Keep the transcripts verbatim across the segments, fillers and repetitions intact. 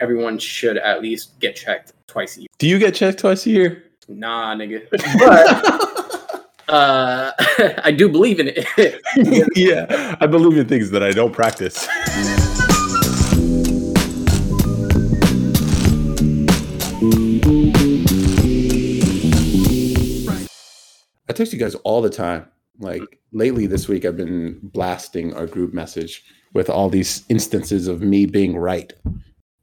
everyone should at least get checked twice a year. Do you get checked twice a year? Nah, nigga. But uh, I do believe in it. Yeah, I believe in things that I don't practice. I text you guys all the time. Like lately this week, I've been blasting our group message with all these instances of me being right.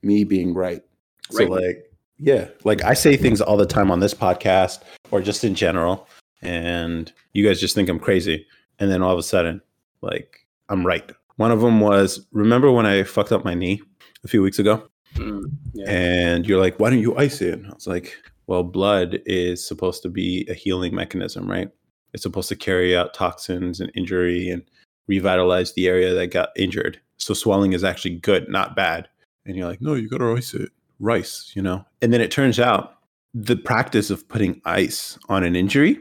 Me being right. right. So like, yeah, like I say things all the time on this podcast or just in general. And you guys just think I'm crazy. And then all of a sudden, like I'm right. One of them was, remember when I fucked up my knee a few weeks ago? Mm, yeah. And you're like, why don't you ice it? And I was like, well, blood is supposed to be a healing mechanism, right? It's supposed to carry out toxins and injury and revitalize the area that got injured. So swelling is actually good, not bad. And you're like, no, you got to ice it. Rice, you know? And then it turns out the practice of putting ice on an injury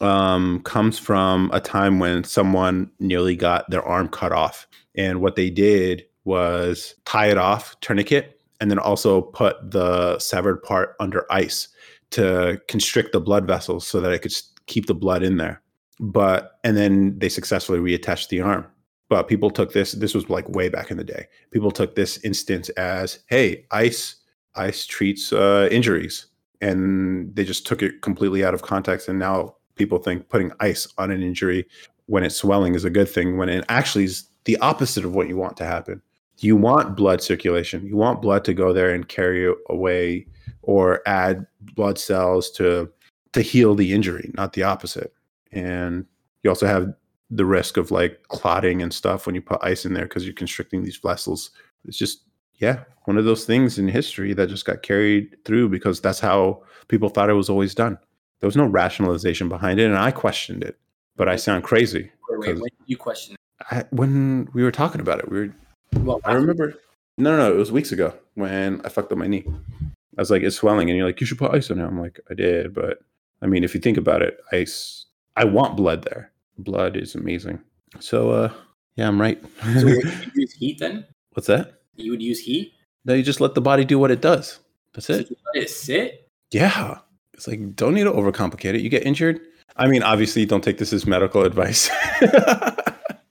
um, comes from a time when someone nearly got their arm cut off. And what they did was tie it off, tourniquet, and then also put the severed part under ice to constrict the blood vessels so that it could keep the blood in there. But, and then they successfully reattached the arm. But people took this, this was like way back in the day. People took this instance as, hey, ice, ice treats uh, injuries. And they just took it completely out of context. And now people think putting ice on an injury when it's swelling is a good thing, when it actually is the opposite of what you want to happen. You want blood circulation. You want blood to go there and carry away or add blood cells to to heal the injury, not the opposite. And you also have the risk of like clotting and stuff when you put ice in there because you're constricting these vessels. It's just, yeah, one of those things in history that just got carried through because that's how people thought it was always done. There was no rationalization behind it, and I questioned it. But I sound crazy. Wait, wait, when did you question it? I, when we were talking about it, we were. Well, I remember. No, no, no. It was weeks ago when I fucked up my knee. I was like, it's swelling, and you're like, you should put ice on it. I'm like, I did, but I mean, if you think about it, ice. I want blood there. Blood is amazing. So, uh, yeah, I'm right. So would you use heat then? What's that? You would use heat? No, you just let the body do what it does. That's it. So you let it sit? Yeah. It's like, don't need to overcomplicate it. You get injured. I mean, obviously, don't take this as medical advice.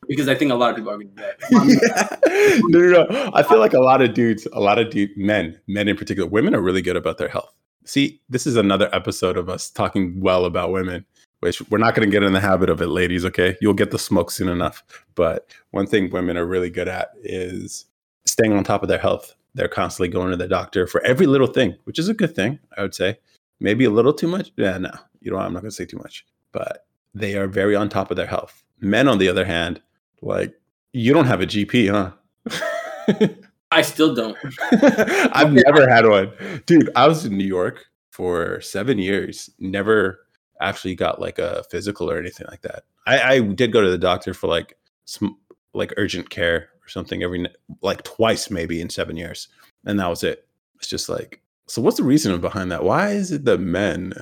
Because I think a lot of people are going to do that. Yeah. No, no, no. I feel like a lot of dudes, a lot of dude, men, men in particular, women are really good about their health. See, this is another episode of us talking well about women. Which we're not going to get in the habit of it, ladies, okay? You'll get the smoke soon enough. But one thing women are really good at is staying on top of their health. They're constantly going to the doctor for every little thing, which is a good thing, I would say. Maybe a little too much. Yeah, no, you know, I'm not going to say too much. But they are very on top of their health. Men, on the other hand, like, you don't have a G P, huh? I still don't. I've never had one. Dude, I was in New York for seven years, never actually got like a physical or anything like that. I, I did go to the doctor for like some like urgent care or something every like twice maybe in seven years, and that was it. It's just like, so what's the reason behind that? Why is it that men?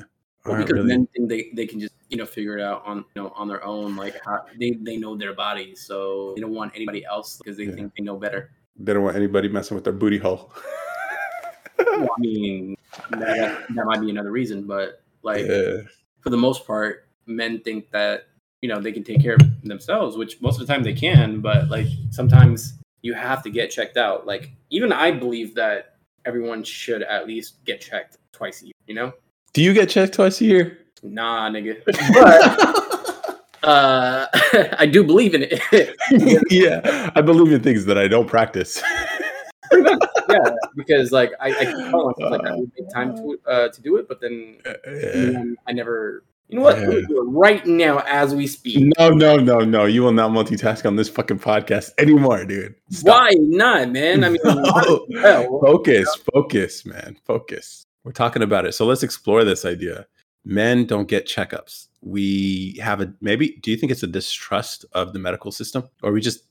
Well, because really... men think they, they can just you know figure it out on you know on their own. Like how, they they know their body, so they don't want anybody else because they yeah. think they know better. They don't want anybody messing with their booty hole. Well, I mean, that, that might be another reason, but like. Yeah. For the most part, men think that, you know, they can take care of themselves, which most of the time they can. But like sometimes you have to get checked out. Like even I believe that everyone should at least get checked twice a year, you know? Do you get checked twice a year? Nah, nigga. But uh, I do believe in it. Yeah, I believe in things that I don't practice. Yeah, because like I, I can tell myself like I would take time to uh, to do it, but then yeah. I never. You know what? Yeah. We'll do it right now as we speak. No, no, no, no. You will not multitask on this fucking podcast anymore, dude. Stop. Why not, man? I mean, no. focus, yeah. focus, man, focus. We're talking about it, so let's explore this idea. Men don't get checkups. We have a maybe. Do you think it's a distrust of the medical system, or we just?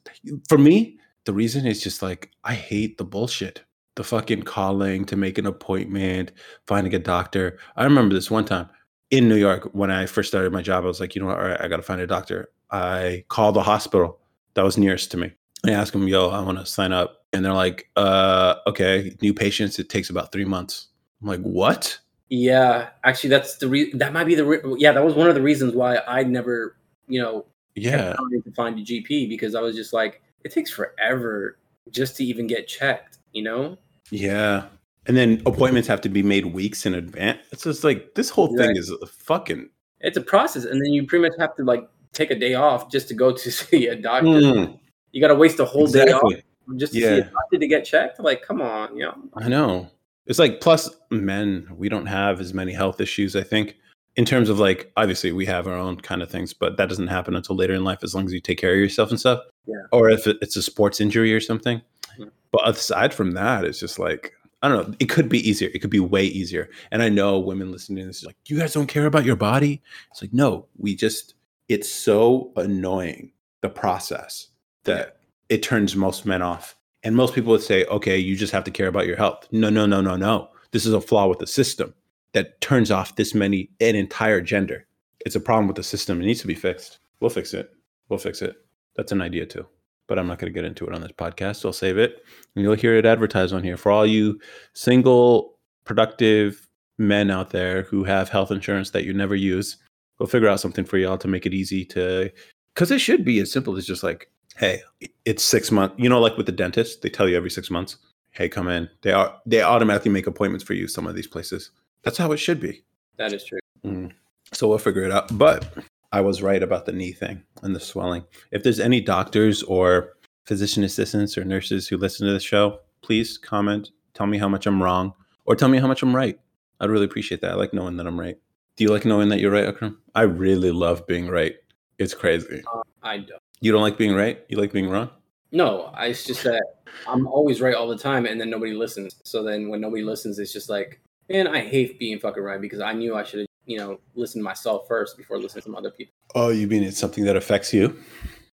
For me, the reason is just like, I hate the bullshit. The fucking calling to make an appointment, finding a doctor. I remember this one time in New York when I first started my job, I was like, you know what? All right, I got to find a doctor. I called the hospital that was nearest to me. And I asked them, yo, I want to sign up And they're like, uh, okay, new patients, it takes about three months. I'm like, what? Yeah, actually, that's the re- that might be the re- yeah, that was one of the reasons why I never, you know, yeah, to find a G P, because I was just like, it takes forever just to even get checked, you know? Yeah. And then appointments have to be made weeks in advance. It's just like this whole thing is a fucking. It's a process. And then you pretty much have to like take a day off just to go to see a doctor. Mm. You got to waste a whole exactly. day off just to yeah. see a doctor to get checked. Like, come on. You know? I know. It's like, plus men, we don't have as many health issues, I think, in terms of like, obviously we have our own kind of things, but that doesn't happen until later in life, as long as you take care of yourself and stuff. Yeah. Or if it's a sports injury or something. Yeah. But aside from that, it's just like, I don't know. It could be easier. It could be way easier. And I know women listening to this is like, you guys don't care about your body. It's like, no, we just, it's so annoying, the process, that it turns most men off. And most people would say, okay, you just have to care about your health. No, no, no, no, no. This is a flaw with the system that turns off this many, an entire gender. It's a problem with the system. It needs to be fixed. We'll fix it. We'll fix it. That's an idea too. But I'm not going to get into it on this podcast, so I'll save it. And you'll hear it advertised on here. For all you single, productive men out there who have health insurance that you never use, go figure out something for y'all to make it easy to... Because it should be as simple as just like, hey, it's six months. You know, like with the dentist, they tell you every six months, hey, come in. They are they automatically make appointments for you, some of these places. That's how it should be. That is true. Mm. So we'll figure it out. But... I was right about the knee thing and the swelling. If there's any doctors or physician assistants or nurses who listen to the show, please comment. Tell me how much I'm wrong or tell me how much I'm right. I'd really appreciate that. I like knowing that I'm right. Do you like knowing that you're right, Akram? I really love being right. It's crazy. Uh, I don't. You don't like being right? You like being wrong? No, I, it's just that I'm always right all the time and then nobody listens. So then when nobody listens, it's just like, man, I hate being fucking right because I knew I should have. You know, listen to myself first before listening to some other people. Oh, you mean it's something that affects you?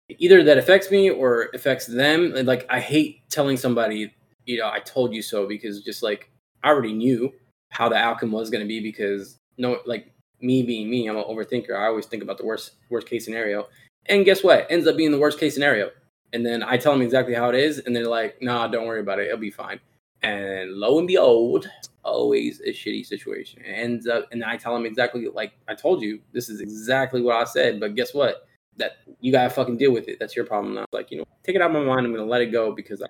Either that affects me or affects them. And like, I hate telling somebody, you know, I told you so, because just like, I already knew how the outcome was going to be because no, like me being me, I'm an overthinker. I always think about the worst, worst case scenario. And guess what? It ends up being the worst case scenario. And then I tell them exactly how it is. And they're like, nah, don't worry about it. It'll be fine. And lo and behold, always a shitty situation. It ends up, and I tell them exactly, like, I told you, this is exactly what I said. But guess what? That you gotta fucking deal with it. That's your problem. Now, like, you know, take it out of my mind. I'm gonna let it go because I,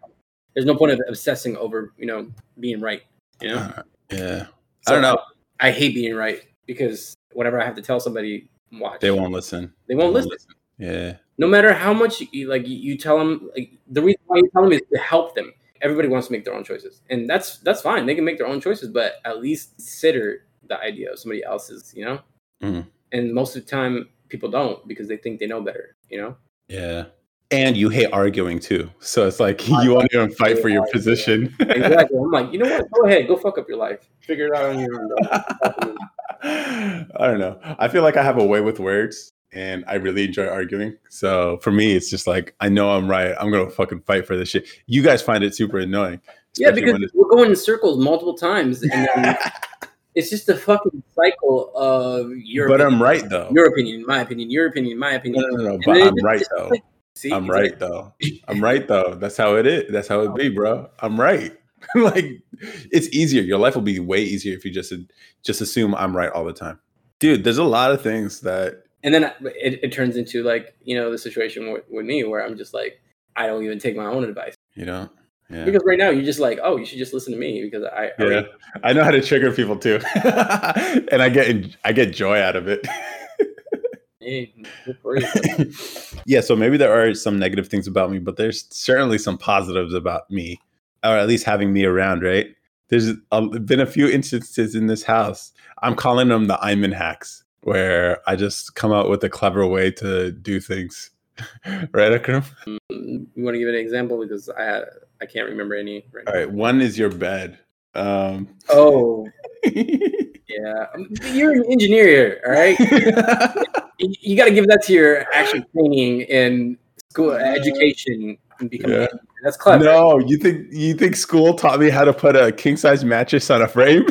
there's no point of obsessing over, you know, being right. You know? Uh, yeah. So I don't know. I hate being right because whenever I have to tell somebody, watch, they won't listen. They won't, they won't listen. listen. Yeah. No matter how much you, like you tell them, like, the reason why you tell them is to help them. Everybody wants to make their own choices, and that's that's fine. They can make their own choices, but at least consider the idea of somebody else's, you know? Mm. And most of the time, people don't because they think they know better, you know? Yeah. And you hate arguing, too. So it's like I you want to even fight for your arguing. Position. Exactly. I'm like, you know what? Go ahead. Go fuck up your life. Figure it out on your own. Bro. I don't know. I feel like I have a way with words, and I really enjoy arguing. So for me, it's just like, I know I'm right. I'm going to fucking fight for this shit. You guys find it super annoying. Yeah, because we're going in circles multiple times. And then it's just a fucking cycle of your But opinion, I'm right, though. Your opinion, my opinion, your opinion, my opinion. No, no, no, no but I'm right, though. Like, see, I'm right, like, though. I'm right, though. That's how it is. That's how it be, bro. I'm right. Like, it's easier. Your life will be way easier if you just, just assume I'm right all the time. Dude, there's a lot of things that... And then it, it turns into, like, you know, the situation with, with me where I'm just like, I don't even take my own advice. You don't? Yeah. Because right now you're just like, oh, you should just listen to me because I I, yeah. I know how to trigger people too. And I get I get joy out of it. Yeah, so maybe there are some negative things about me, but there's certainly some positives about me, or at least having me around, right? There's a, been a few instances in this house. I'm calling them the Iman hacks, where I just come out with a clever way to do things. Right, Akram? You want to give an example? Because I I can't remember any. Right All now. Right. One is your bed. Um, oh. Yeah. You're an engineer, all right? you you got to give that to your actual training in school, education. And become yeah. That's clever. No, you think, you think school taught me how to put a king-size mattress on a frame?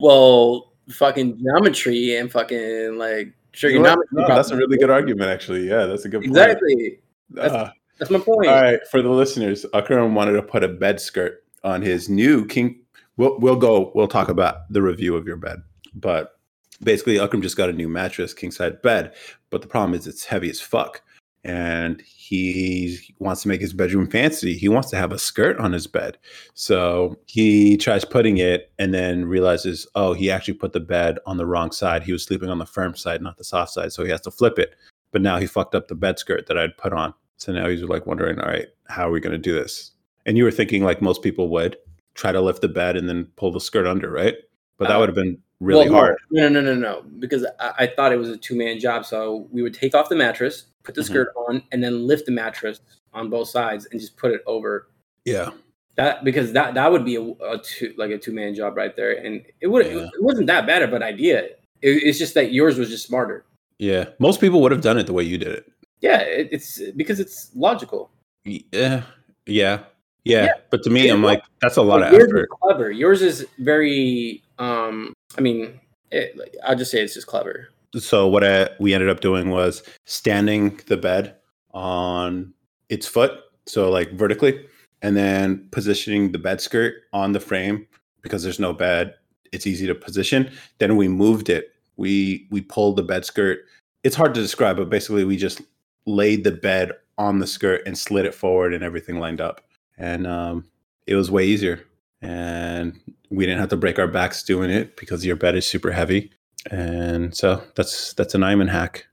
Well... fucking geometry and fucking like trigonometry. No, that's a really good argument, actually. Yeah, that's a good point. Exactly. That's, uh, That's my point. All right, for the listeners, Akram wanted to put a bed skirt on his new king. We'll, we'll go. We'll talk about the review of your bed, but basically, Akram just got a new mattress, king side bed. But the problem is, it's heavy as fuck, and he wants to make his bedroom fancy. He wants to have a skirt on his bed, so he tries putting it, and then realizes, oh, he actually put the bed on the wrong side. He was sleeping on the firm side, not the soft side, so he has to flip it. But now he fucked up the bed skirt that I'd put on. So now he's like wondering, all right, how are we going to do this? And you were thinking, like most people would, try to lift the bed and then pull the skirt under, right? But that uh, would have been really well, hard. No, no, no, no, no. Because I, I thought it was a two-man job. So we would take off the mattress, put the mm-hmm. skirt on, and then lift the mattress on both sides and just put it over. Yeah. That because that, that would be a, a two like a two-man job right there. And it would yeah. it, it wasn't that bad of an idea. It, it's just that yours was just smarter. Yeah. Most people would have done it the way you did it. Yeah, it's because it's logical. Yeah, yeah, yeah. yeah. But to me, yeah. I'm like, that's a lot well, of yours effort. Is clever. Yours is very. Um, I mean, it, like, I'll just say it's just clever. So what I, we ended up doing was standing the bed on its foot, so like vertically, and then positioning the bed skirt on the frame because there's no bed. It's easy to position. Then we moved it. We we pulled the bed skirt. It's hard to describe, but basically we just laid the bed on the skirt and slid it forward and everything lined up. And um, it was way easier. And we didn't have to break our backs doing it because your bed is super heavy. And so that's that's an Iman hack.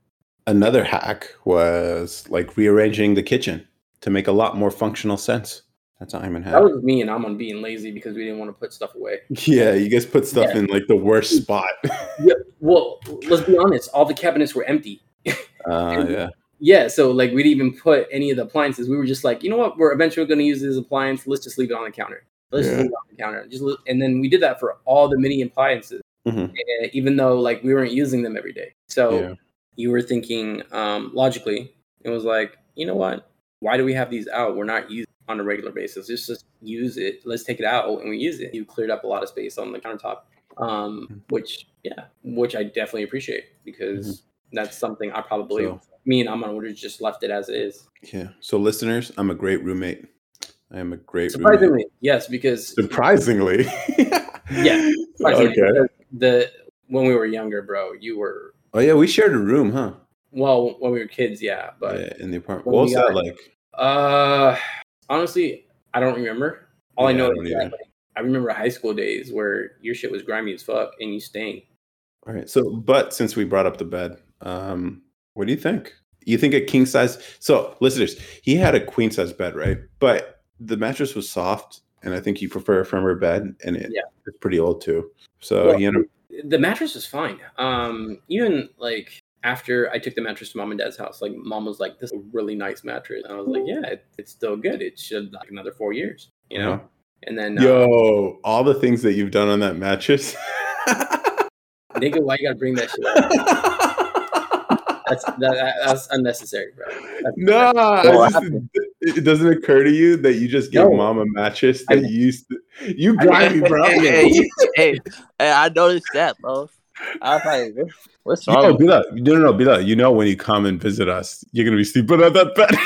Another hack was like rearranging the kitchen to make a lot more functional sense. That's an Iman hack. That was me and Iman being lazy because we didn't want to put stuff away. Yeah, you guys put stuff yeah. in like the worst spot. yeah, well, let's be honest. All the cabinets were empty. uh, and- yeah. Yeah, so like we didn't even put any of the appliances. We were just like, you know what? We're eventually going to use this appliance. Let's just leave it on the counter. Let's yeah. just leave it on the counter. Just li- and then we did that for all the mini appliances, mm-hmm. even though like we weren't using them every day. So yeah. you were thinking um, logically. It was like, you know what? Why do we have these out? We're not using it on a regular basis. Just just use it. Let's take it out and we use it. You cleared up a lot of space on the countertop, um, which yeah, which I definitely appreciate because mm-hmm. that's something I probably. So. Me and Amon would have just left it as it is. Yeah. So listeners, I'm a great roommate. I am a great surprisingly, roommate. Surprisingly, yes, because surprisingly. yeah. Surprisingly, okay. The when we were younger, bro, you were oh yeah, we shared a room, huh? Well, when we were kids, yeah. But yeah, in the apartment. What was that like? Uh honestly, I don't remember. All yeah, I know I is that, like, I remember high school days where your shit was grimy as fuck and you stank. All right. So but since we brought up the bed, um, what do you think? You think a king size? So listeners, he had a queen size bed, right? But the mattress was soft, and I think you prefer a firmer bed, and it, yeah. it's pretty old too. So well, you know, the mattress was fine. Um, even like after I took the mattress to mom and dad's house, like mom was like, "This is a really nice mattress," and I was like, "Yeah, it, it's still good. It should like another four years, you know." Uh-huh. And then yo, um, all the things that you've done on that mattress. Nigga, why you gotta bring that shit up? That's, that, that's unnecessary, bro. That's no, just, it doesn't occur to you that you just gave no. mom a mattress that I, you used to. You grimy, bro. Hey, hey, hey, hey, I noticed that, bro. I was like, what's wrong? No, Bila, no, no, Bila, you know when you come and visit us, you're going to be sleeping on that bed.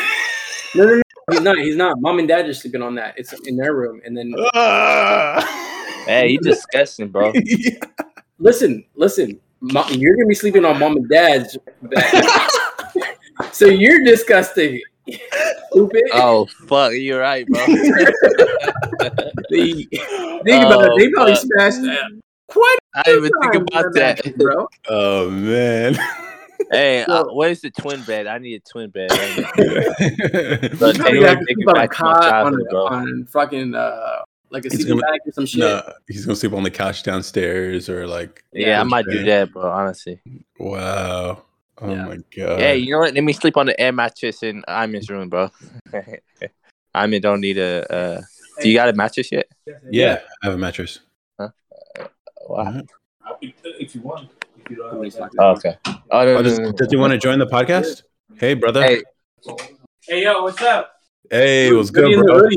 no, no, no, he's not. He's not. Mom and dad are sleeping on that. It's in their room. And then. Uh, hey, you're disgusting, bro. yeah. Listen, listen. Mom, you're gonna be sleeping on mom and dad's bed. So you're disgusting. Stupid. Oh fuck, you're right, bro. the, think oh, about it. They probably fuck. smashed that. Quite I didn't even think about that, mattress, bro. Oh man. Hey, so, uh, where's the twin bed? I need a twin bed. But anyway, take me back to my childhood, bro. On fucking. Uh, Like a he's gonna, bag or some shit. No, he's gonna sleep on the couch downstairs or like. Yeah, I might bed. do that, bro. Honestly. Wow. Oh yeah. my god. Hey, you know what? Let me sleep on the air mattress in Iman's room, bro. Iman don't need a. Uh... Do you got a mattress yet? Yeah, I have a mattress. Huh? Wow. If you want. If you don't have oh, okay. Oh, no, oh, does, no, no, no. does he want to join the podcast? Hey, brother. Hey. Hey, yo, what's up? Hey, what's good, bro?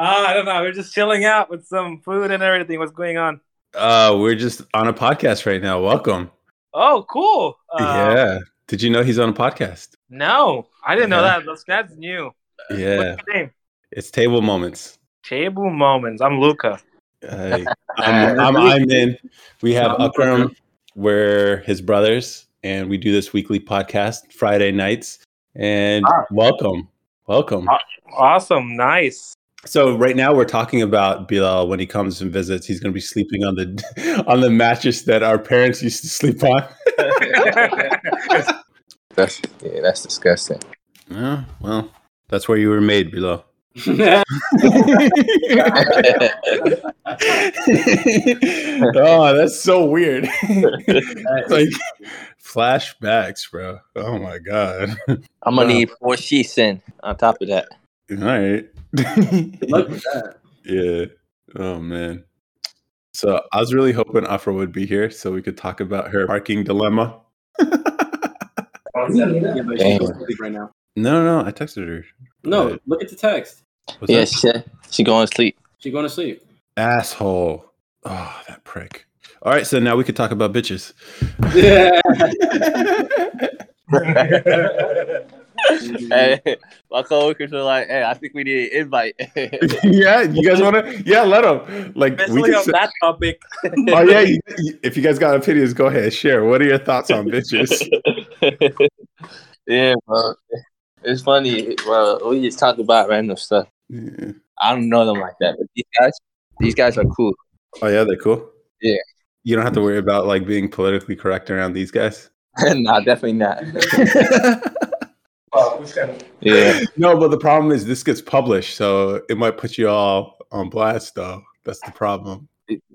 Uh, I don't know. We're just chilling out with some food and everything. What's going on? Uh, we're just on a podcast right now. Welcome. Oh, cool. Uh, yeah. Did you know he's on a podcast? No, I didn't yeah. know that. That's, that's new. Yeah. What's your name? It's Table Moments. Table Moments. I'm Luca. Hey, I'm, I'm, I'm in. We have Akram. We're his brothers, and we do this weekly podcast Friday nights. And ah. welcome, welcome. Awesome, nice. So right now we're talking about Bilal. When he comes and visits, he's going to be sleeping on the on the mattress that our parents used to sleep on. that's yeah, that's disgusting. Yeah, well, that's where you were made, Bilal. Oh, that's so weird. Like flashbacks, bro. Oh my god. I'm gonna wow. need four sheets in on top of that. All right. Good luck with that. Yeah. Oh man. So I was really hoping Afra would be here so we could talk about her parking dilemma. Yeah, but she's asleep right now. No, no, I texted her. No, I, look at the text. Yes, yeah, she, she going to sleep. She going to sleep. Asshole. Oh, that prick. All right, so now we could talk about bitches. Yeah. Hey, my coworkers were like, "Hey, I think we need an invite." Yeah, you guys want to? Yeah, let them. Like, especially we on say, that topic. Oh yeah, you, if you guys got opinions, go ahead, share. What are your thoughts on bitches? Yeah, bro. It's funny, bro. We just talk about random stuff. Yeah. I don't know them like that, but these guys, these guys are cool. Oh yeah, they're cool. Yeah. You don't have to worry about like being politically correct around these guys. No, definitely not. Yeah. No, but the problem is this gets published, so it might put you all on blast, though. That's the problem.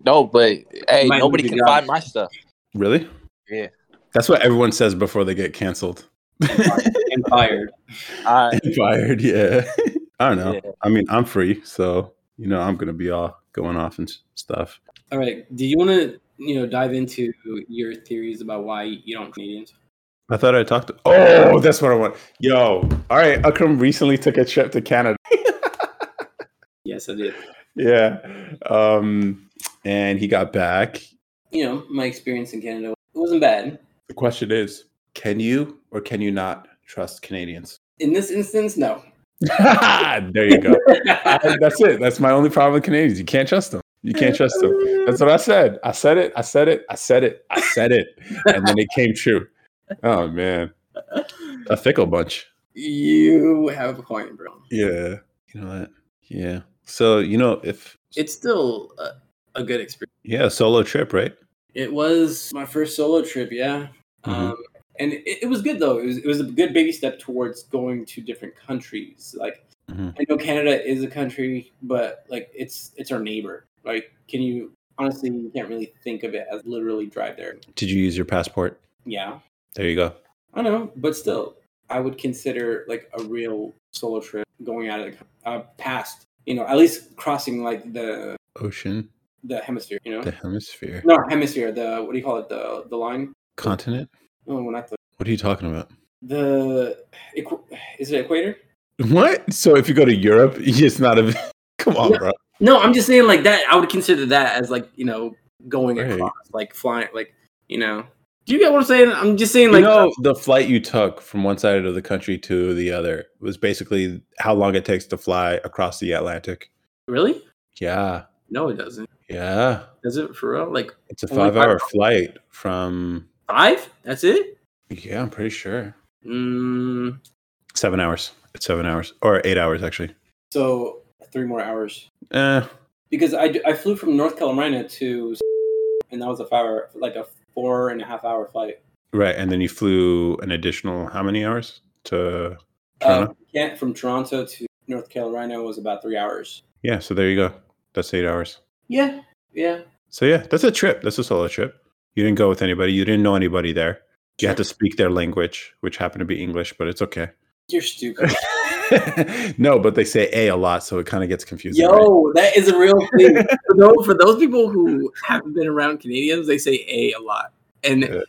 No, but hey, nobody can buy my stuff. Really? Yeah. That's what everyone says before they get canceled. And fired. Uh, and fired, yeah. I don't know. Yeah. I mean, I'm free, so you know, I'm gonna be all going off and stuff. All right. Do you want to, you know, dive into your theories about why you don't Canadians? I thought I talked. To- oh, that's what I want. Yo, all right. Akram recently took a trip to Canada. Yes, I did. Yeah, um, and he got back. You know, my experience in Canada, it wasn't bad. The question is, can you or can you not trust Canadians? In this instance, no. There you go. I, that's it. That's my only problem with Canadians. You can't trust them. You can't trust them. That's what I said. I said it. I said it. I said it. I said it. And then it came true. Oh, man. A fickle bunch. You have a point, bro. Yeah. You know what? Yeah. So, you know, if... It's still a, a good experience. Yeah, a solo trip, right? It was my first solo trip, yeah. Mm-hmm. Um, and it, it was good, though. It was, it was a good baby step towards going to different countries. Like, mm-hmm. I know Canada is a country, but, like, it's it's our neighbor. Like, can you... Honestly, you can't really think of it as literally drive there. Did you use your passport? Yeah. There you go. I know, but still, I would consider like a real solo trip going out of the uh, past, you know, at least crossing like the ocean, the hemisphere, you know, the hemisphere, no hemisphere, the what do you call it, the the line, continent. Oh, well, not the. What are you talking about? The equ- is it equator? What? So if you go to Europe, it's not a. Come on, no, bro. No, I'm just saying like that. I would consider that as like you know going right. across, like flying, like you know. Do you get what I'm saying? I'm just saying, like, you know, the flight you took from one side of the country to the other was basically how long it takes to fly across the Atlantic. Really? Yeah. No, it doesn't. Yeah. Is it for real? Like, it's a five-hour flight from five. That's it. Yeah, I'm pretty sure. Mm. Seven hours. It's seven hours or eight hours actually. So three more hours. Eh. Because I, I flew from North Carolina to, and that was a five-hour like a. Four and a half hour flight. Right, and then you flew an additional how many hours to Toronto? Uh, from Toronto to North Carolina was about three hours. Yeah, so there you go. That's eight hours. Yeah, yeah. So yeah, that's a trip. That's a solo trip. You didn't go with anybody. You didn't know anybody there. You sure. had to speak their language, which happened to be English, but it's okay. You're stupid. No, but they say A a lot, so it kind of gets confusing. Yo, right? That is a real thing. For, those, for those people who haven't been around Canadians, they say A a lot. And yeah.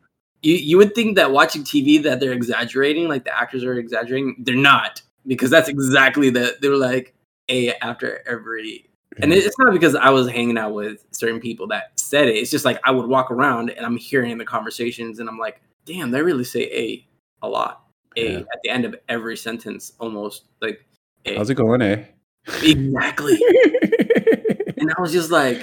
you, you would think that watching T V that they're exaggerating, like the actors are exaggerating. They're not, because that's exactly the, they were like A after every... And it's not because I was hanging out with certain people that said it. It's just like I would walk around and I'm hearing the conversations and I'm like, damn, they really say A a lot. A yeah. at the end of every sentence, almost like hey. How's it going, eh? Exactly. And I was just like,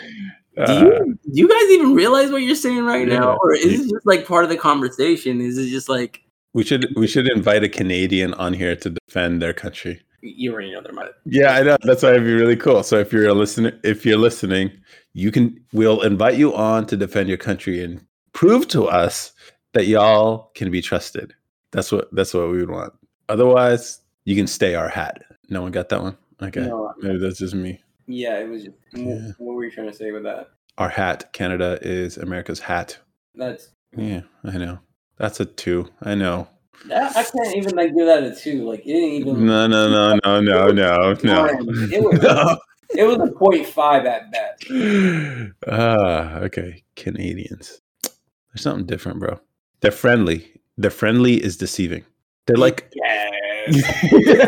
do you, uh, do you guys even realize what you're saying right yeah, now? Or is it just like part of the conversation? Is it just like... We should we should invite a Canadian on here to defend their country. You already know their mother. Yeah, I know. That's why it'd be really cool. So if you're a listener, if you're listening, you can. We'll invite you on to defend your country and prove to us that y'all can be trusted. That's what. That's what we would want. Otherwise, you can stay our hat. No one got that one. Okay, no, maybe that's just me. Yeah, it was. Just, yeah. What were you trying to say with that? Our hat. Canada is America's hat. That's. Yeah, I know. That's a two. I know. That, I can't even like give that a two. Like it didn't even. No, no, no, no, no, no, no. It was, no. It was a point five at best. Ah, uh, okay. Canadians. There's something different, bro. They're friendly. Their friendly is deceiving. They're like. Yes.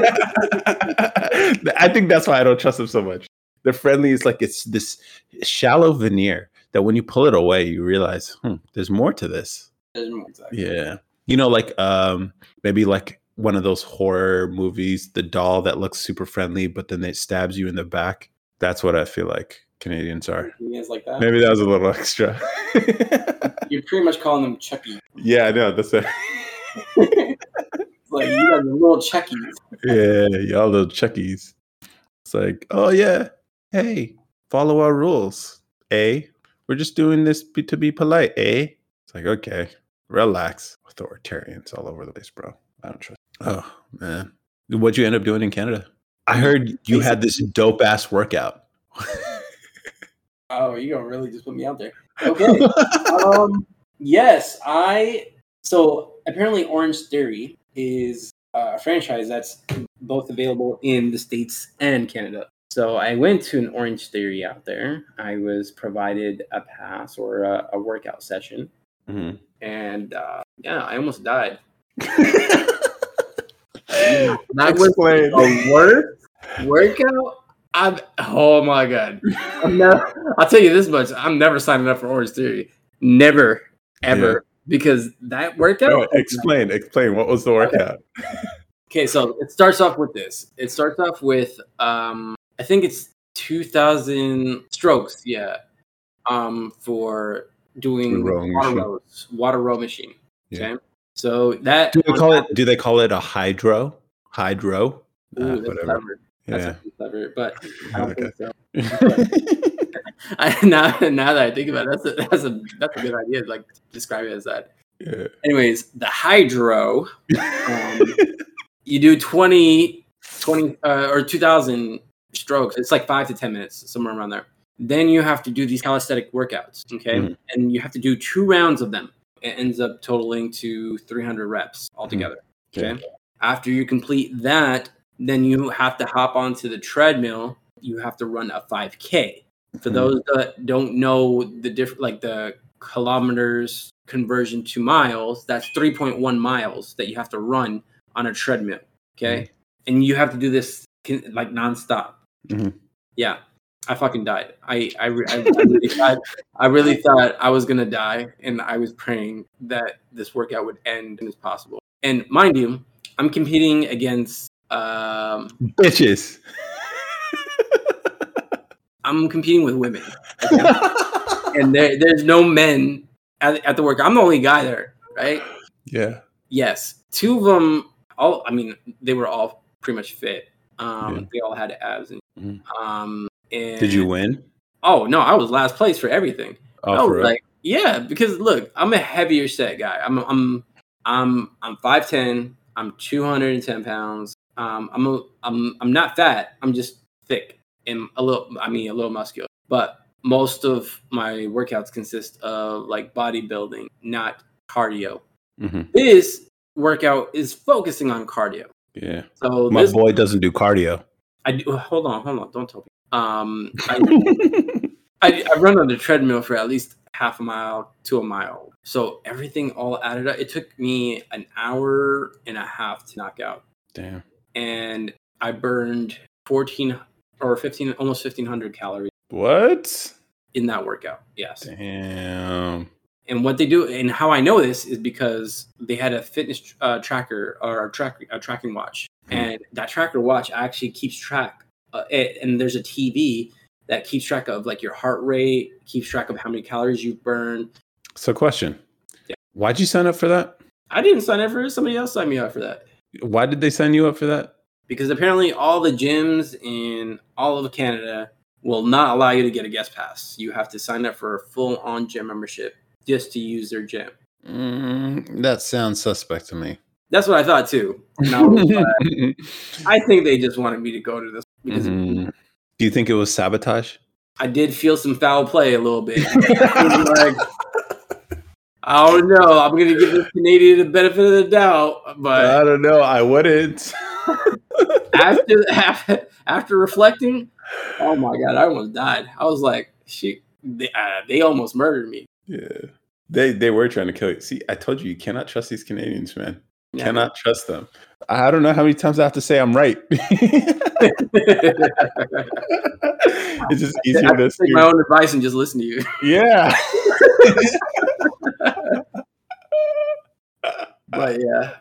I think that's why I don't trust them so much. Their friendly is like it's this shallow veneer that when you pull it away, you realize hmm, there's more to this. Exactly. Yeah, you know, like um, maybe like one of those horror movies, the doll that looks super friendly, but then it stabs you in the back. That's what I feel like Canadians are. Canadians like that. Maybe that was a little extra. You're pretty much calling them Chucky. Yeah, I know. That's it. It's like you guys are little Chuckies. Yeah, y'all little Chuckies. It's like, oh yeah, hey, follow our rules, eh? We're just doing this b- to be polite, eh? It's like, okay. Relax. Authoritarians all over the place, bro. I don't trust you. Oh, man. What'd you end up doing in Canada? I heard you had this dope-ass workout. Oh, you're going to really just put me out there. Okay. um, yes, I... So, apparently Orange Theory is a franchise that's both available in the States and Canada. So, I went to an Orange Theory out there. I was provided a pass or a, a workout session. Mm-hmm. And uh, yeah, I almost died. That was the worst workout I've. Oh my god! I'm never, I'll tell you this much: I'm never signing up for Orange Theory. Never, ever, yeah. Because that workout. No, explain, explain. What was the workout? Okay. Okay, so it starts off with this. It starts off with um, I think it's two thousand strokes. Yeah, um, for. Doing rowing water row, water row machine. Okay, yeah. So that do they call it? Do they call it a hydro? Hydro? Ooh, uh, that's whatever. Clever. That's yeah. clever, but I don't okay. think so. I, now, now that I think about it, that's a that's a that's a good idea. Like describe it as that. Yeah. Anyways, the hydro. Um, you do twenty, twenty uh, or two thousand strokes. It's like five to ten minutes, somewhere around there. Then you have to do these calisthenic workouts, okay? Mm. And you have to do two rounds of them. It ends up totaling to three hundred reps altogether, mm. okay? okay? After you complete that, then you have to hop onto the treadmill. You have to run a five K. For mm. those that don't know the diff- like the kilometers conversion to miles, that's three point one miles that you have to run on a treadmill, okay? Mm. And you have to do this like nonstop. Mm-hmm. Yeah. I fucking died. I I, I, really died. I really thought I was gonna die, and I was praying that this workout would end as possible. And mind you, I'm competing against um, bitches. I'm competing with women, okay? And there there's no men at, at the workout. I'm the only guy there, right? Yeah. Yes, two of them. All I mean, they were all pretty much fit. Um, yeah. They all had abs and. Mm. Um, And, did you win? Oh, no, I was last place for everything. Oh, I was for like, it? Yeah, because look, I'm a heavier set guy. I'm I'm I'm I'm five ten, I'm two hundred ten pounds. Um I'm a, I'm I'm not fat. I'm just thick and a little I mean a little muscular. But most of my workouts consist of like bodybuilding, not cardio. Mm-hmm. This workout is focusing on cardio. Yeah. So my this, boy doesn't do cardio. I do, hold on, hold on. Don't tell me. Um, I, I, I run on the treadmill for at least half a mile to a mile. So everything all added up. It took me an hour and a half to knock out. Damn. And I burned fourteen or fifteen, almost fifteen hundred calories. What? In that workout. Yes. Damn. And what they do, and how I know this is because they had a fitness uh, tracker or a, track, a tracking watch. Mm-hmm. And that tracker watch actually keeps track. Uh, it, and there's a T V that keeps track of like your heart rate, keeps track of how many calories you've burned. So question, yeah. Why'd you sign up for that? I didn't sign up for it. Somebody else signed me up for that. Why did they sign you up for that? Because apparently all the gyms in all of Canada will not allow you to get a guest pass. You have to sign up for a full-on gym membership just to use their gym. Mm, that sounds suspect to me. That's what I thought too. No, I think they just wanted me to go to this. Because mm-hmm. Do you think it was sabotage? I did feel some foul play a little bit. I like, I don't know. I'm going to give this Canadian the benefit of the doubt, but I don't know. I wouldn't. after, after after reflecting, oh my God, I almost died. I was like, she, they, uh, they almost murdered me. Yeah, they they were trying to kill you. See, I told you, you cannot trust these Canadians, man. Yeah. Cannot trust them. I don't know how many times I have to say I'm right. It's just easier I to take my own advice and just listen to you. Yeah. But yeah,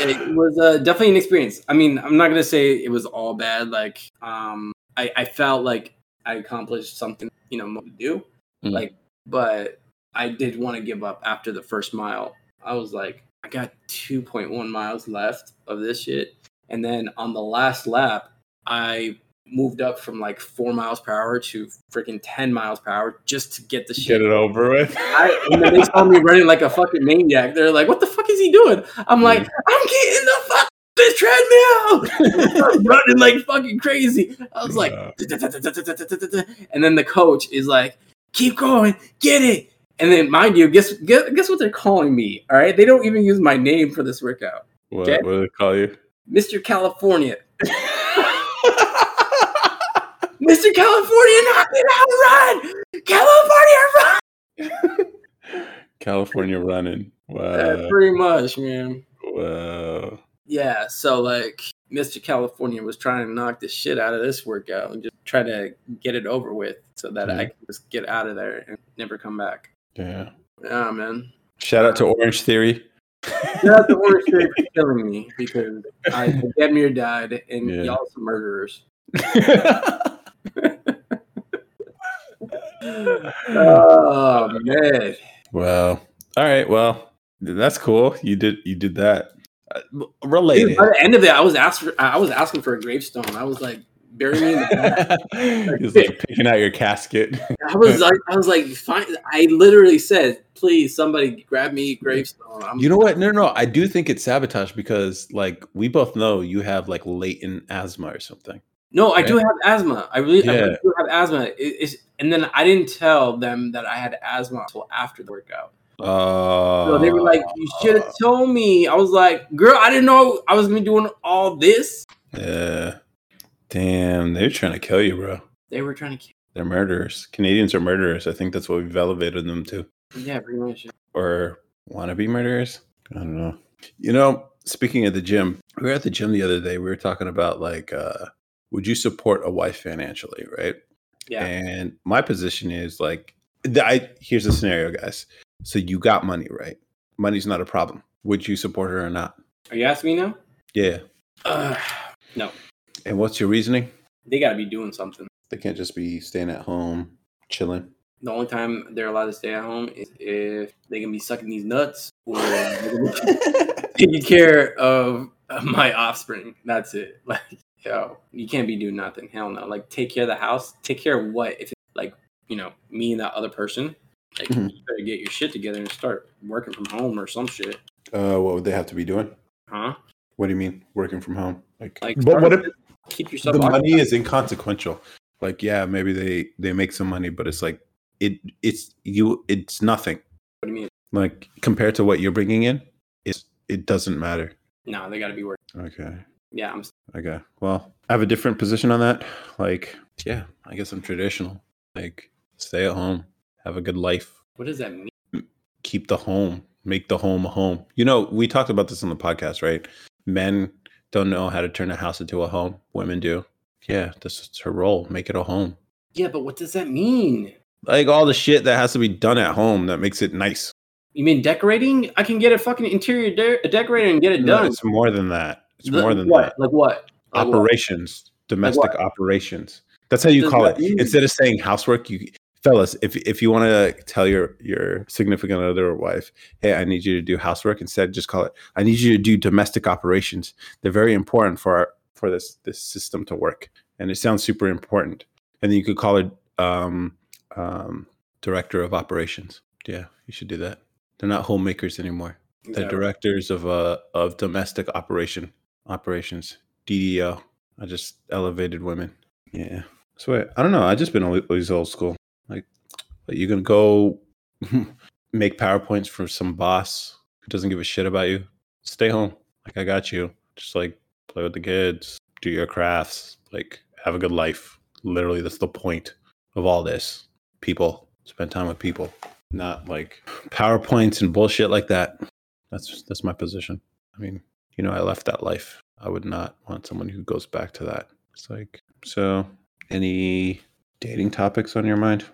it was uh, definitely an experience. I mean, I'm not gonna say it was all bad. Like, um, I I felt like I accomplished something, you know, more to do, mm. like, but I did want to give up after the first mile. I was like, I got two point one miles left of this shit. And then on the last lap, I moved up from like four miles per hour to freaking ten miles per hour just to get the shit. Get it over with. I, and then they saw me running like a fucking maniac. They're like, what the fuck is he doing? I'm like, I'm getting the fuck this treadmill. I'm running like fucking crazy. I was like, and then the coach is like, keep going, get it. And then, mind you, guess, guess guess what they're calling me, all right? They don't even use my name for this workout. What, okay? What do they call you? Mister California. Mister California, knock it out, run! California, run! California running. Wow. Yeah, pretty much, man. Wow. Yeah, so, like, Mister California was trying to knock the shit out of this workout and just try to get it over with so that mm-hmm. I could just get out of there and never come back. Yeah. Yeah, man. Shout out to Orange Theory. Shout out to Orange Theory for killing me because I damn near died and yeah. y'all some murderers. Oh man. Well. All right. Well, that's cool. You did. You did that. Uh, related. Dude, by the end of it, I was asked. For, I was asking for a gravestone. I was like. Bury me in the just like picking out your casket. I was like, I was like, fine. I literally said, please, somebody grab me gravestone. I'm you know what? No, no, no. I do think it's sabotage because like we both know you have like latent asthma or something. No, right? I do have asthma. I really, yeah. I really do have asthma. It, it's, and then I didn't tell them that I had asthma until after the workout. Uh, so they were like, you should have told me. I was like, girl, I didn't know I was going to be doing all this. Yeah. Damn, they're trying to kill you, bro. They were trying to kill you. They're murderers. Canadians are murderers. I think that's what we've elevated them to. Yeah, pretty much. Or wannabe murderers? I don't know. You know, speaking of the gym, we were at the gym the other day. We were talking about, like, uh, would you support a wife financially, right? Yeah. And my position is, like, I here's the scenario, guys. So you got money, right? Money's not a problem. Would you support her or not? Are you asking me now? Yeah. Uh, no. And what's your reasoning? They got to be doing something. They can't just be staying at home, chilling. The only time they're allowed to stay at home is if they can be sucking these nuts or taking care of my offspring. That's it. Like, yo, you can't be doing nothing. Hell no. Like, take care of the house. Take care of what? If it's like, you know, me and that other person, like, mm-hmm. you better get your shit together and start working from home or some shit. Uh, what would they have to be doing? Huh? What do you mean working from home? Like, like but what if? Keep yourself. The money is inconsequential. Like, yeah, maybe they, they make some money, but it's like it it's you it's nothing. What do you mean? Like compared to what you're bringing in, it's it doesn't matter. No, they got to be working. Okay. Yeah. I'm... Okay. Well, I have a different position on that. Like, yeah, I guess I'm traditional. Like, stay at home, have a good life. What does that mean? Keep the home, make the home a home. You know, we talked about this on the podcast, right? Men don't know how to turn a house into a home. Women do. Yeah, that's her role. Make it a home. Yeah, but what does that mean? Like all the shit that has to be done at home that makes it nice. You mean decorating? I can get a fucking interior de- decorator and get it done. No, it's more than that. It's the, more than what? that. Like what? Like operations. What? Domestic like operations. That's how you call it. Mean? Instead of saying housework, you fellas, if if you want to tell your, your significant other or wife, hey, I need you to do housework, instead just call it, I need you to do domestic operations. They're very important for our, for this this system to work. And it sounds super important. And then you could call it um, um, director of operations. Yeah, you should do that. They're not homemakers anymore. Exactly. They're directors of uh of domestic operation operations. D D O. I just elevated women. Yeah. So I don't know. I just been always old school. Like, you're gonna go make PowerPoints for some boss who doesn't give a shit about you. Stay home. Like, I got you. Just like play with the kids, do your crafts, like have a good life. Literally, that's the point of all this. People spend time with people, not like PowerPoints and bullshit like that. That's that's my position. I mean, you know, I left that life. I would not want someone who goes back to that. It's like, so any dating topics on your mind?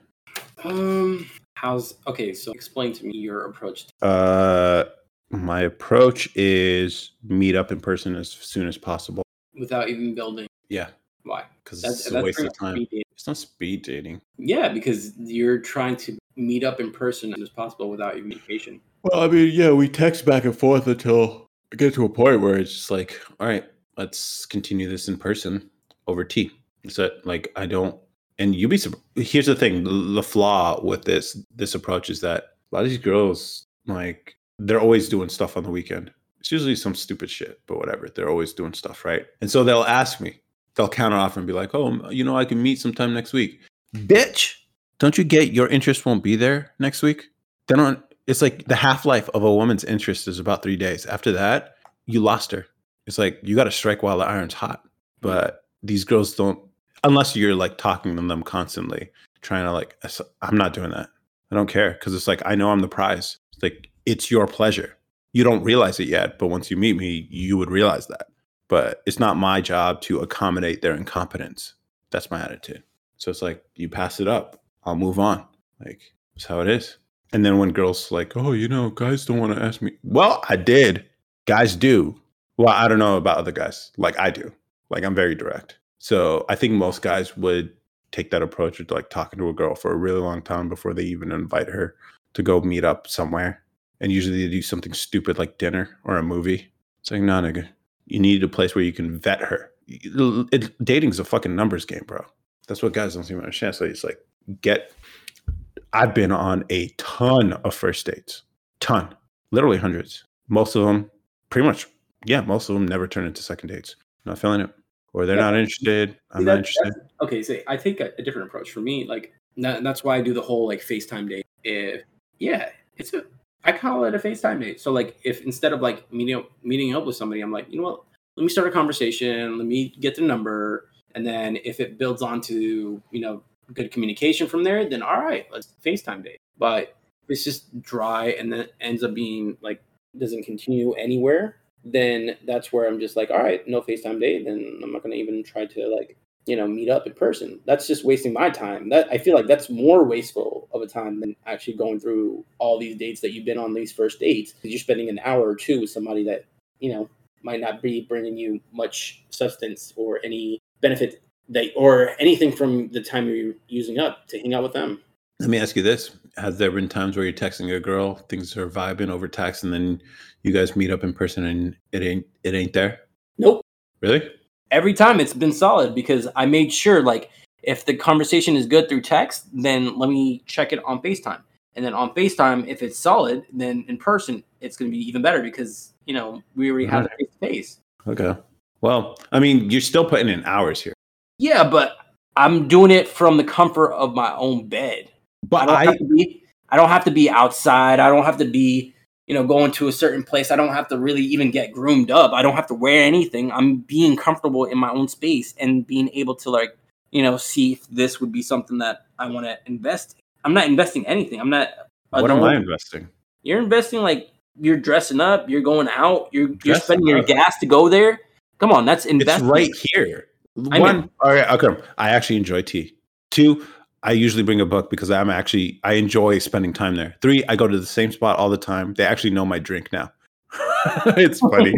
Um, how's, okay, so explain to me your approach. Uh, my approach is meet up in person as soon as possible. Without even building? Yeah. Why? Because it's a that's waste of time. It's not speed dating. Yeah, because you're trying to meet up in person as possible without even communication. Well, I mean, yeah, we text back and forth until... I get to a point where it's just like, all right, let's continue this in person over tea. So like, I don't, and you'd be, here's the thing, the, the flaw with this, this approach is that a lot of these girls, like, they're always doing stuff on the weekend. It's usually some stupid shit, but whatever. They're always doing stuff, right? And so they'll ask me, they'll counter offer and be like, oh, you know, I can meet sometime next week. Bitch, don't you get your interest won't be there next week? They don't. It's like the half-life of a woman's interest is about three days. After that, you lost her. It's like, you got to strike while the iron's hot. But these girls don't, unless you're like talking to them constantly, trying to like, I'm not doing that. I don't care. Because it's like, I know I'm the prize. It's like, it's your pleasure. You don't realize it yet. But once you meet me, you would realize that. But it's not my job to accommodate their incompetence. That's my attitude. So it's like, you pass it up. I'll move on. Like, that's how it is. And then when girls like, oh, you know, guys don't want to ask me. Well, I did. Guys do. Well, I don't know about other guys. Like, I do. Like, I'm very direct. So I think most guys would take that approach of like talking to a girl for a really long time before they even invite her to go meet up somewhere. And usually they do something stupid like dinner or a movie. It's like, no, nigga, you need a place where you can vet her. It, it, dating's a fucking numbers game, bro. That's what guys don't seem to understand. So it's like, get... I've been on a ton of first dates, ton, literally hundreds. Most of them, pretty much, yeah, most of them never turn into second dates. Not feeling it, or they're yeah. not interested. I'm See, that, not interested. Okay, so I take a, a different approach. For me, like that, that's why I do the whole like FaceTime date. If yeah, it's a I call it a FaceTime date. So like, if instead of like meeting up, meeting up with somebody, I'm like, you know what? Let me start a conversation. Let me get the number, and then if it builds onto you know. good communication from there, then all right, let's FaceTime date. But if it's just dry and then ends up being like doesn't continue anywhere, then that's where I'm just like, all right, no FaceTime date, then I'm not gonna even try to like, you know, meet up in person. That's just wasting my time. That I feel like that's more wasteful of a time than actually going through all these dates that you've been on, these first dates. You're spending an hour or two with somebody that, you know, might not be bringing you much substance or any benefit They, or anything from the time you're using up to hang out with them. Let me ask you this. Has there been times where you're texting a girl, things are vibing over text, and then you guys meet up in person and it ain't it ain't there? Nope. Really? Every time it's been solid because I made sure, like, if the conversation is good through text, then let me check it on FaceTime. And then on FaceTime, if it's solid, then in person, it's going to be even better because, you know, we already have the face-to-face. Okay. Well, I mean, you're still putting in hours here. Yeah, but I'm doing it from the comfort of my own bed. But I don't, I, have, to be, I don't have to be outside. I don't have to be, you know, going to a certain place. I don't have to really even get groomed up. I don't have to wear anything. I'm being comfortable in my own space and being able to, like, you know, see if this would be something that I want to invest in. I'm not investing anything. I'm not. What am I investing? You're investing, like, you're dressing up. You're going out. You're, you're spending your gas to go there. Come on, that's investing. It's right here. One, all right, okay. I actually enjoy tea. Two, I usually bring a book because I'm actually, I enjoy spending time there. Three, I go to the same spot all the time. They actually know my drink now. It's funny.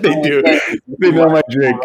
They do. They know my drink.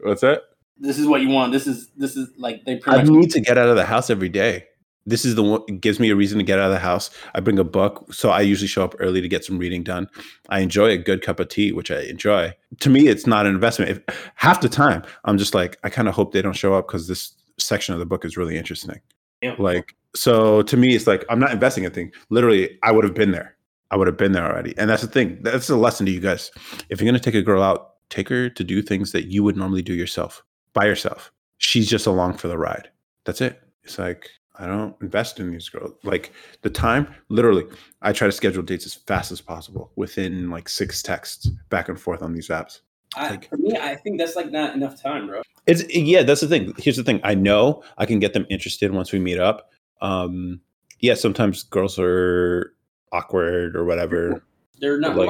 What's that? This is what you want. This is, this is like, they pretty I much- need to get out of the house every day. This is the one, it gives me a reason to get out of the house. I bring a book. So I usually show up early to get some reading done. I enjoy a good cup of tea, which I enjoy. To me, it's not an investment. If, half the time, I'm just like, I kind of hope they don't show up because this section of the book is really interesting. Yeah. Like, so to me, it's like, I'm not investing in things. Literally, I would have been there. I would have been there already. And that's the thing. That's a lesson to you guys. If you're going to take a girl out, take her to do things that you would normally do yourself, by yourself. She's just along for the ride. That's it. It's like, I don't invest in these girls. Like the time, literally, I try to schedule dates as fast as possible within like six texts back and forth on these apps. I, like, for me, I think that's like not enough time, bro. It's yeah, that's the thing. Here's the thing. I know I can get them interested once we meet up. Um, yeah, sometimes girls are awkward or whatever. They're not like,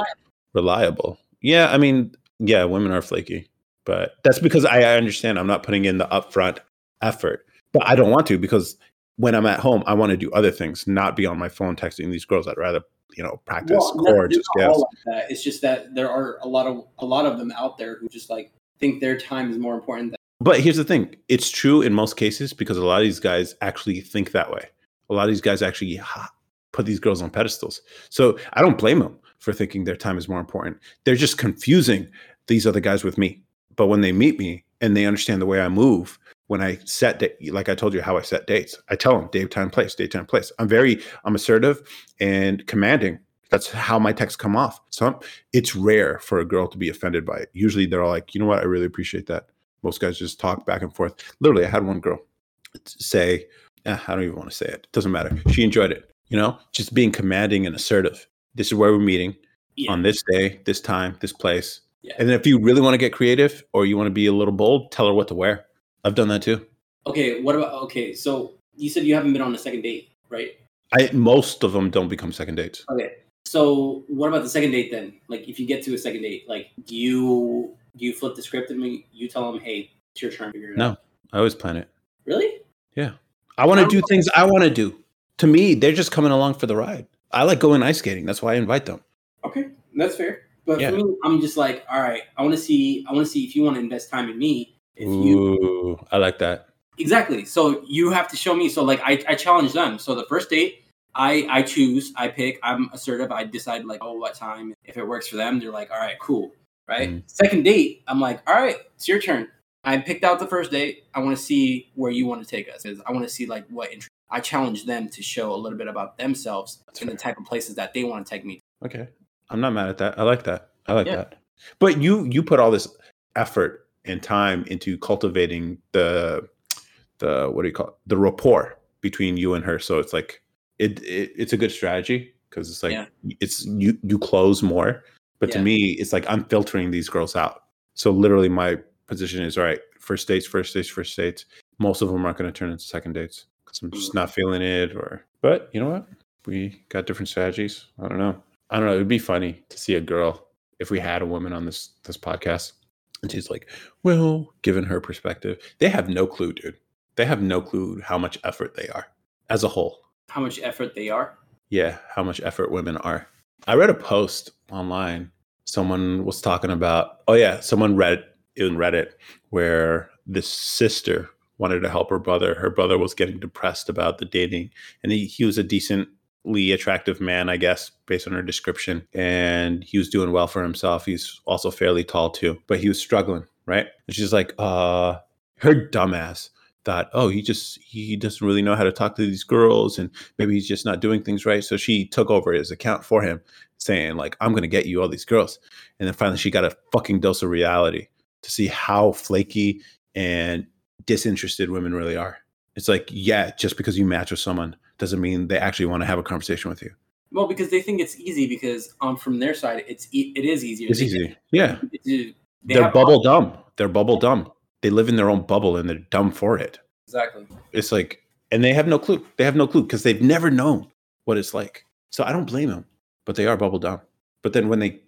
reliable. reliable. Yeah, I mean, yeah, women are flaky, but that's because I, I understand I'm not putting in the upfront effort, but I don't want to because when I'm at home, I want to do other things, not be on my phone texting these girls. I'd rather, you know, practice well, chords or scales. Like it's just that there are a lot of a lot of them out there who just like think their time is more important. Than- but here's the thing. It's true in most cases because a lot of these guys actually think that way. A lot of these guys actually ha, put these girls on pedestals. So I don't blame them for thinking their time is more important. They're just confusing these other guys with me. But when they meet me and they understand the way I move, when I set, da- like I told you how I set dates, I tell them daytime place, daytime place. I'm very, I'm assertive and commanding. That's how my texts come off. So I'm, it's rare for a girl to be offended by it. Usually they're all like, you know what? I really appreciate that. Most guys just talk back and forth. Literally, I had one girl say, eh, I don't even want to say it. It doesn't matter. She enjoyed it. You know, just being commanding and assertive. This is where we're meeting yeah. on this day, this time, this place. Yeah. And then if you really want to get creative or you want to be a little bold, tell her what to wear. I've done that too. Okay, what about, okay, so you said you haven't been on a second date, right? I most of them don't become second dates. Okay, so what about the second date then? Like, if you get to a second date, like, do you, do you flip the script and me, you tell them, hey, it's your turn to figure it out? No, I always plan it. Really? Yeah. I want to do things I want to do. To me, they're just coming along for the ride. I like going ice skating. That's why I invite them. Okay, that's fair. But yeah. for me, I'm just like, all right, I want to see, I want to see if you want to invest time in me. If you, Ooh, I like that. Exactly. So you have to show me. So like I, I challenge them. So the first date, I, I choose, I pick, I'm assertive. I decide like, oh, what time? If it works for them, they're like, all right, cool. Right. Mm. Second date, I'm like, all right, it's your turn. I picked out the first date. I want to see where you want to take us. Because I want to see like what interest. I challenge them to show a little bit about themselves That's and fair. The type of places that they want to take me. Okay. I'm not mad at that. I like that. I like yeah. that. But you, you put all this effort and time into cultivating the the what do you call it? The rapport between you and her. So it's like it, it it's a good strategy because it's like yeah. it's you you close more. But yeah. to me, it's like I'm filtering these girls out. So literally, my position is all right. First dates, first dates, first dates. Most of them aren't going to turn into second dates because I'm just not feeling it. Or but you know what? We got different strategies. I don't know. I don't know. It'd be funny to see a girl if we had a woman on this this podcast. And she's like, well, given her perspective, they have no clue, dude. They have no clue how much effort they are as a whole. How much effort they are? Yeah, how much effort women are. I read a post online. Someone was talking about, oh, yeah, someone read in Reddit where this sister wanted to help her brother. Her brother was getting depressed about the dating. And he, he was a decently attractive man, I guess, based on her description, and he was doing well for himself. He's also fairly tall too, but he was struggling, right? And she's like, uh, her dumbass thought, oh, he just, he doesn't really know how to talk to these girls and maybe he's just not doing things right. So she took over his account for him saying like, I'm going to get you all these girls. And then finally she got a fucking dose of reality to see how flaky and disinterested women really are. It's like, yeah, just because you match with someone doesn't mean they actually want to have a conversation with you. Well, because they think it's easy because um, from their side, it's e- it is easier. It's easy. Yeah. They They're bubble problems. dumb. They're bubble dumb. They live in their own bubble and they're dumb for it. Exactly. It's like, and they have no clue. They have no clue because they've never known what it's like. So I don't blame them, but they are bubble dumb. But then when they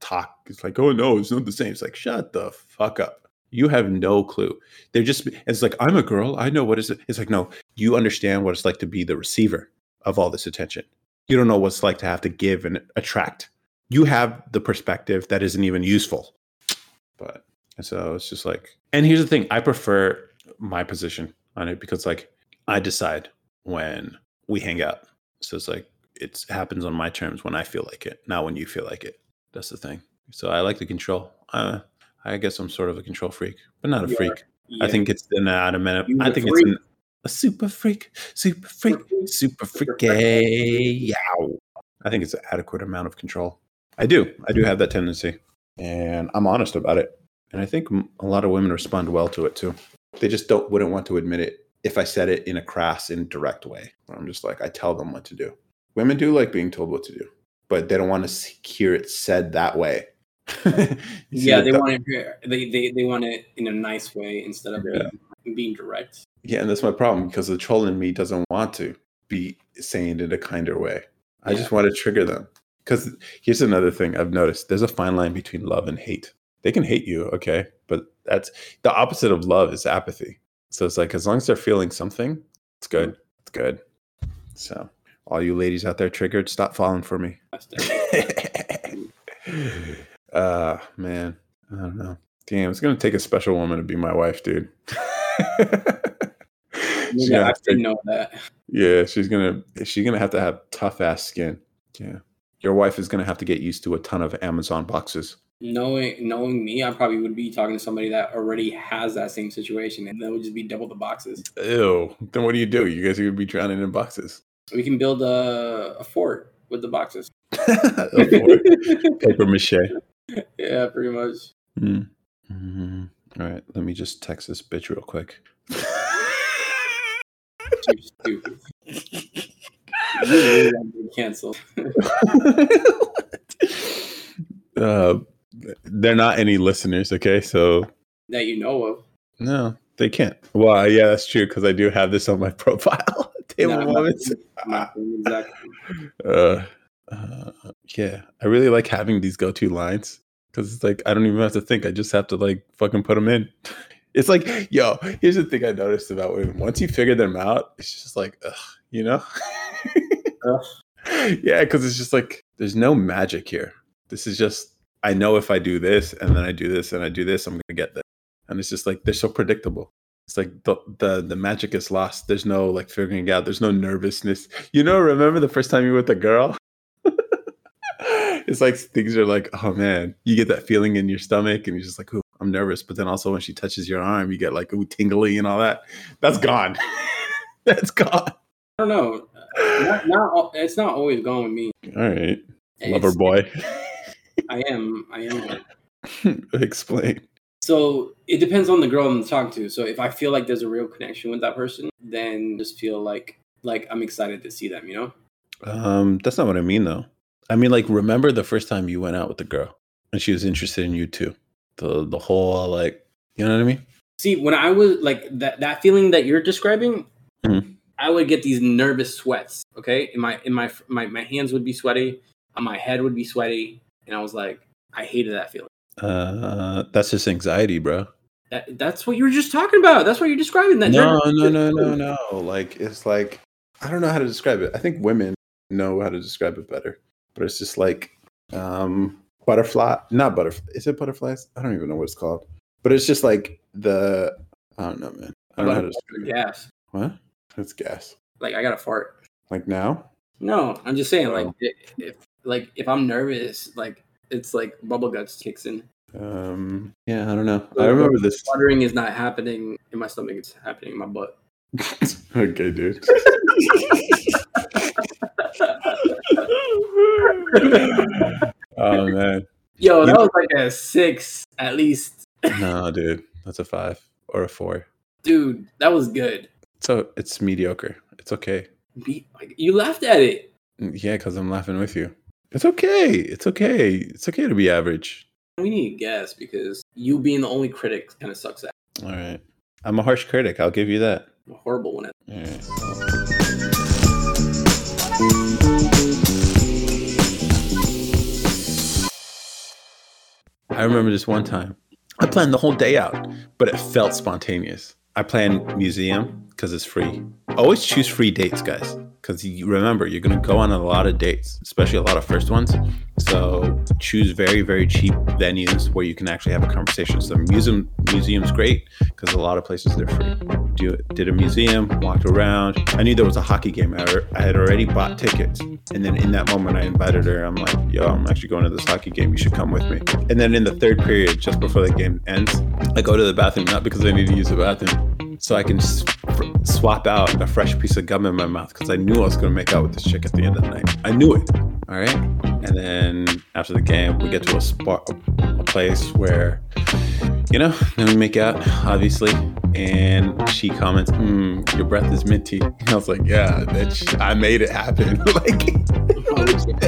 talk, it's like, oh, no, it's not the same. It's like, shut the fuck up. You have no clue. They're just, it's like, I'm a girl, I know what is it. It's like, no, you understand what it's like to be the receiver of all this attention. You don't know what it's like to have to give and attract. You have the perspective that isn't even useful. But and so it's just like, and here's the thing, I prefer my position on it because like I decide when we hang out. So it's like, it happens on my terms when I feel like it, not when you feel like it. That's the thing. So I like the control. Uh, I guess I'm sort of a control freak, but not a yeah. freak. Yeah. I think it's an adamant. I think freak. it's an, a super freak, super freak, super freaky. Yow. I think it's an adequate amount of control. I do. I do have that tendency, and I'm honest about it. And I think a lot of women respond well to it too. They just don't wouldn't want to admit it if I said it in a crass, indirect way. I'm just like, I tell them what to do. Women do like being told what to do, but they don't want to hear it said that way. yeah, they want to they, they they want it in a nice way instead of yeah. being, being direct. Yeah, and that's my problem because the troll in me doesn't want to be saying it in a kinder way. Yeah. I just want to trigger them. Because here's another thing I've noticed. There's a fine line between love and hate. They can hate you, okay, but that's the opposite of love is apathy. So it's like as long as they're feeling something, it's good. It's good. So all you ladies out there triggered, stop falling for me. Uh, man, I don't know. Damn, it's going to take a special woman to be my wife, dude. yeah, I didn't know that. Yeah, she's going to she's gonna have to have tough-ass skin. Yeah. Your wife is going to have to get used to a ton of Amazon boxes. Knowing knowing me, I probably would be talking to somebody that already has that same situation, and that would just be double the boxes. Ew. Then what do you do? You guys would be drowning in boxes. We can build a, a fort with the boxes. a fort. Paper mache. Yeah, pretty much. Mm. Mm-hmm. All right, let me just text this bitch real quick. You're stupid. You're canceled. uh, they're not any listeners, okay? So that you know of. No, they can't. Well, yeah, that's true because I do have this on my profile. Table no, moments. Not, not exactly. Uh, uh, yeah, I really like having these go-to lines because it's like I don't even have to think. I just have to like fucking put them in. It's like, yo, here's the thing I noticed about women. Once you figure them out, it's just like, ugh, you know? ugh. Yeah, because it's just like there's no magic here. This is just I know if I do this and then I do this and I do this, I'm gonna get this, and it's just like they're so predictable. It's like the, the the magic is lost. There's no like figuring out. There's no nervousness. You know, remember the first time you were with a girl? It's like things are like, oh man, you get that feeling in your stomach and you're just like, ooh, I'm nervous. But then also when she touches your arm, you get like, ooh, tingly and all that. That's gone. That's gone. I don't know. Not, not, it's not always gone with me. All right. Lover boy. I am. I am. Explain. So it depends on the girl I'm talking to. So if I feel like there's a real connection with that person, then just feel like like I'm excited to see them, you know? Um, that's not what I mean, though. I mean, like, remember the first time you went out with the girl and she was interested in you, too. The the whole, like, you know what I mean? See, when I was, like, that, that feeling that you're describing, mm-hmm. I would get these nervous sweats, okay? And my, and my, my, my hands would be sweaty, and my head would be sweaty, and I was like, I hated that feeling. Uh, that's just anxiety, bro. That, that's what you were just talking about. That's what you're describing. That no, no, no, no, no. Like it's like I don't know how to describe it. I think women know how to describe it better, but it's just like um, butterfly. Not butterfly. Is it butterflies? I don't even know what it's called. But it's just like the I don't know, man. I don't know how to describe it. Gas. What? That's gas. Like I got a fart. Like now? No, I'm just saying. Oh. Like if like if I'm nervous, like. It's like bubble guts kicks in. Um, yeah, I don't know. I remember this. Watering is not happening in my stomach. It's happening in my butt. Okay, dude. Oh, man. Yo, that was like a six at least. No, dude. That's a five or a four. Dude, that was good. So it's mediocre. It's okay. Be- you laughed at it. Yeah, because I'm laughing with you. It's okay. It's okay. It's okay to be average. We need a guess because you being the only critic kind of sucks at. All right. I'm a harsh critic. I'll give you that. I'm a horrible one. All right. I remember this one time. I planned the whole day out. but it felt spontaneous. I plan museum because it's free. Always choose free dates, guys, because you remember, you're going to go on a lot of dates, especially a lot of first ones. So choose very, very cheap venues where you can actually have a conversation. So museum museum's great because a lot of places they're free. Do, did a museum, walked around. I knew there was a hockey game. I, I had already bought tickets. And then in that moment, I invited her. I'm like, yo, I'm actually going to this hockey game. You should come with me. And then in the third period, just before the game ends, I go to the bathroom, not because I need to use the bathroom, so I can sp- swap out a fresh piece of gum in my mouth because I knew I was going to make out with this chick at the end of the night. I knew it. All right. And then after the game, we get to a spot, a place where, you know, then we make out, obviously. And she comments, mm, your breath is minty. And I was like, yeah, bitch, I made it happen. Like, they don't understand.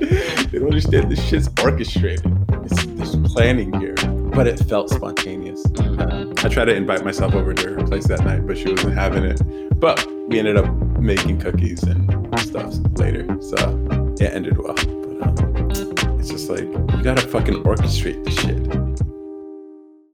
They don't understand. This shit's orchestrated. It's, there's planning here. But it felt spontaneous. Uh, I tried to invite myself over to her place that night, but she wasn't having it. But we ended up making cookies and stuff later. So it ended well. But um, it's just like, you gotta fucking orchestrate this shit.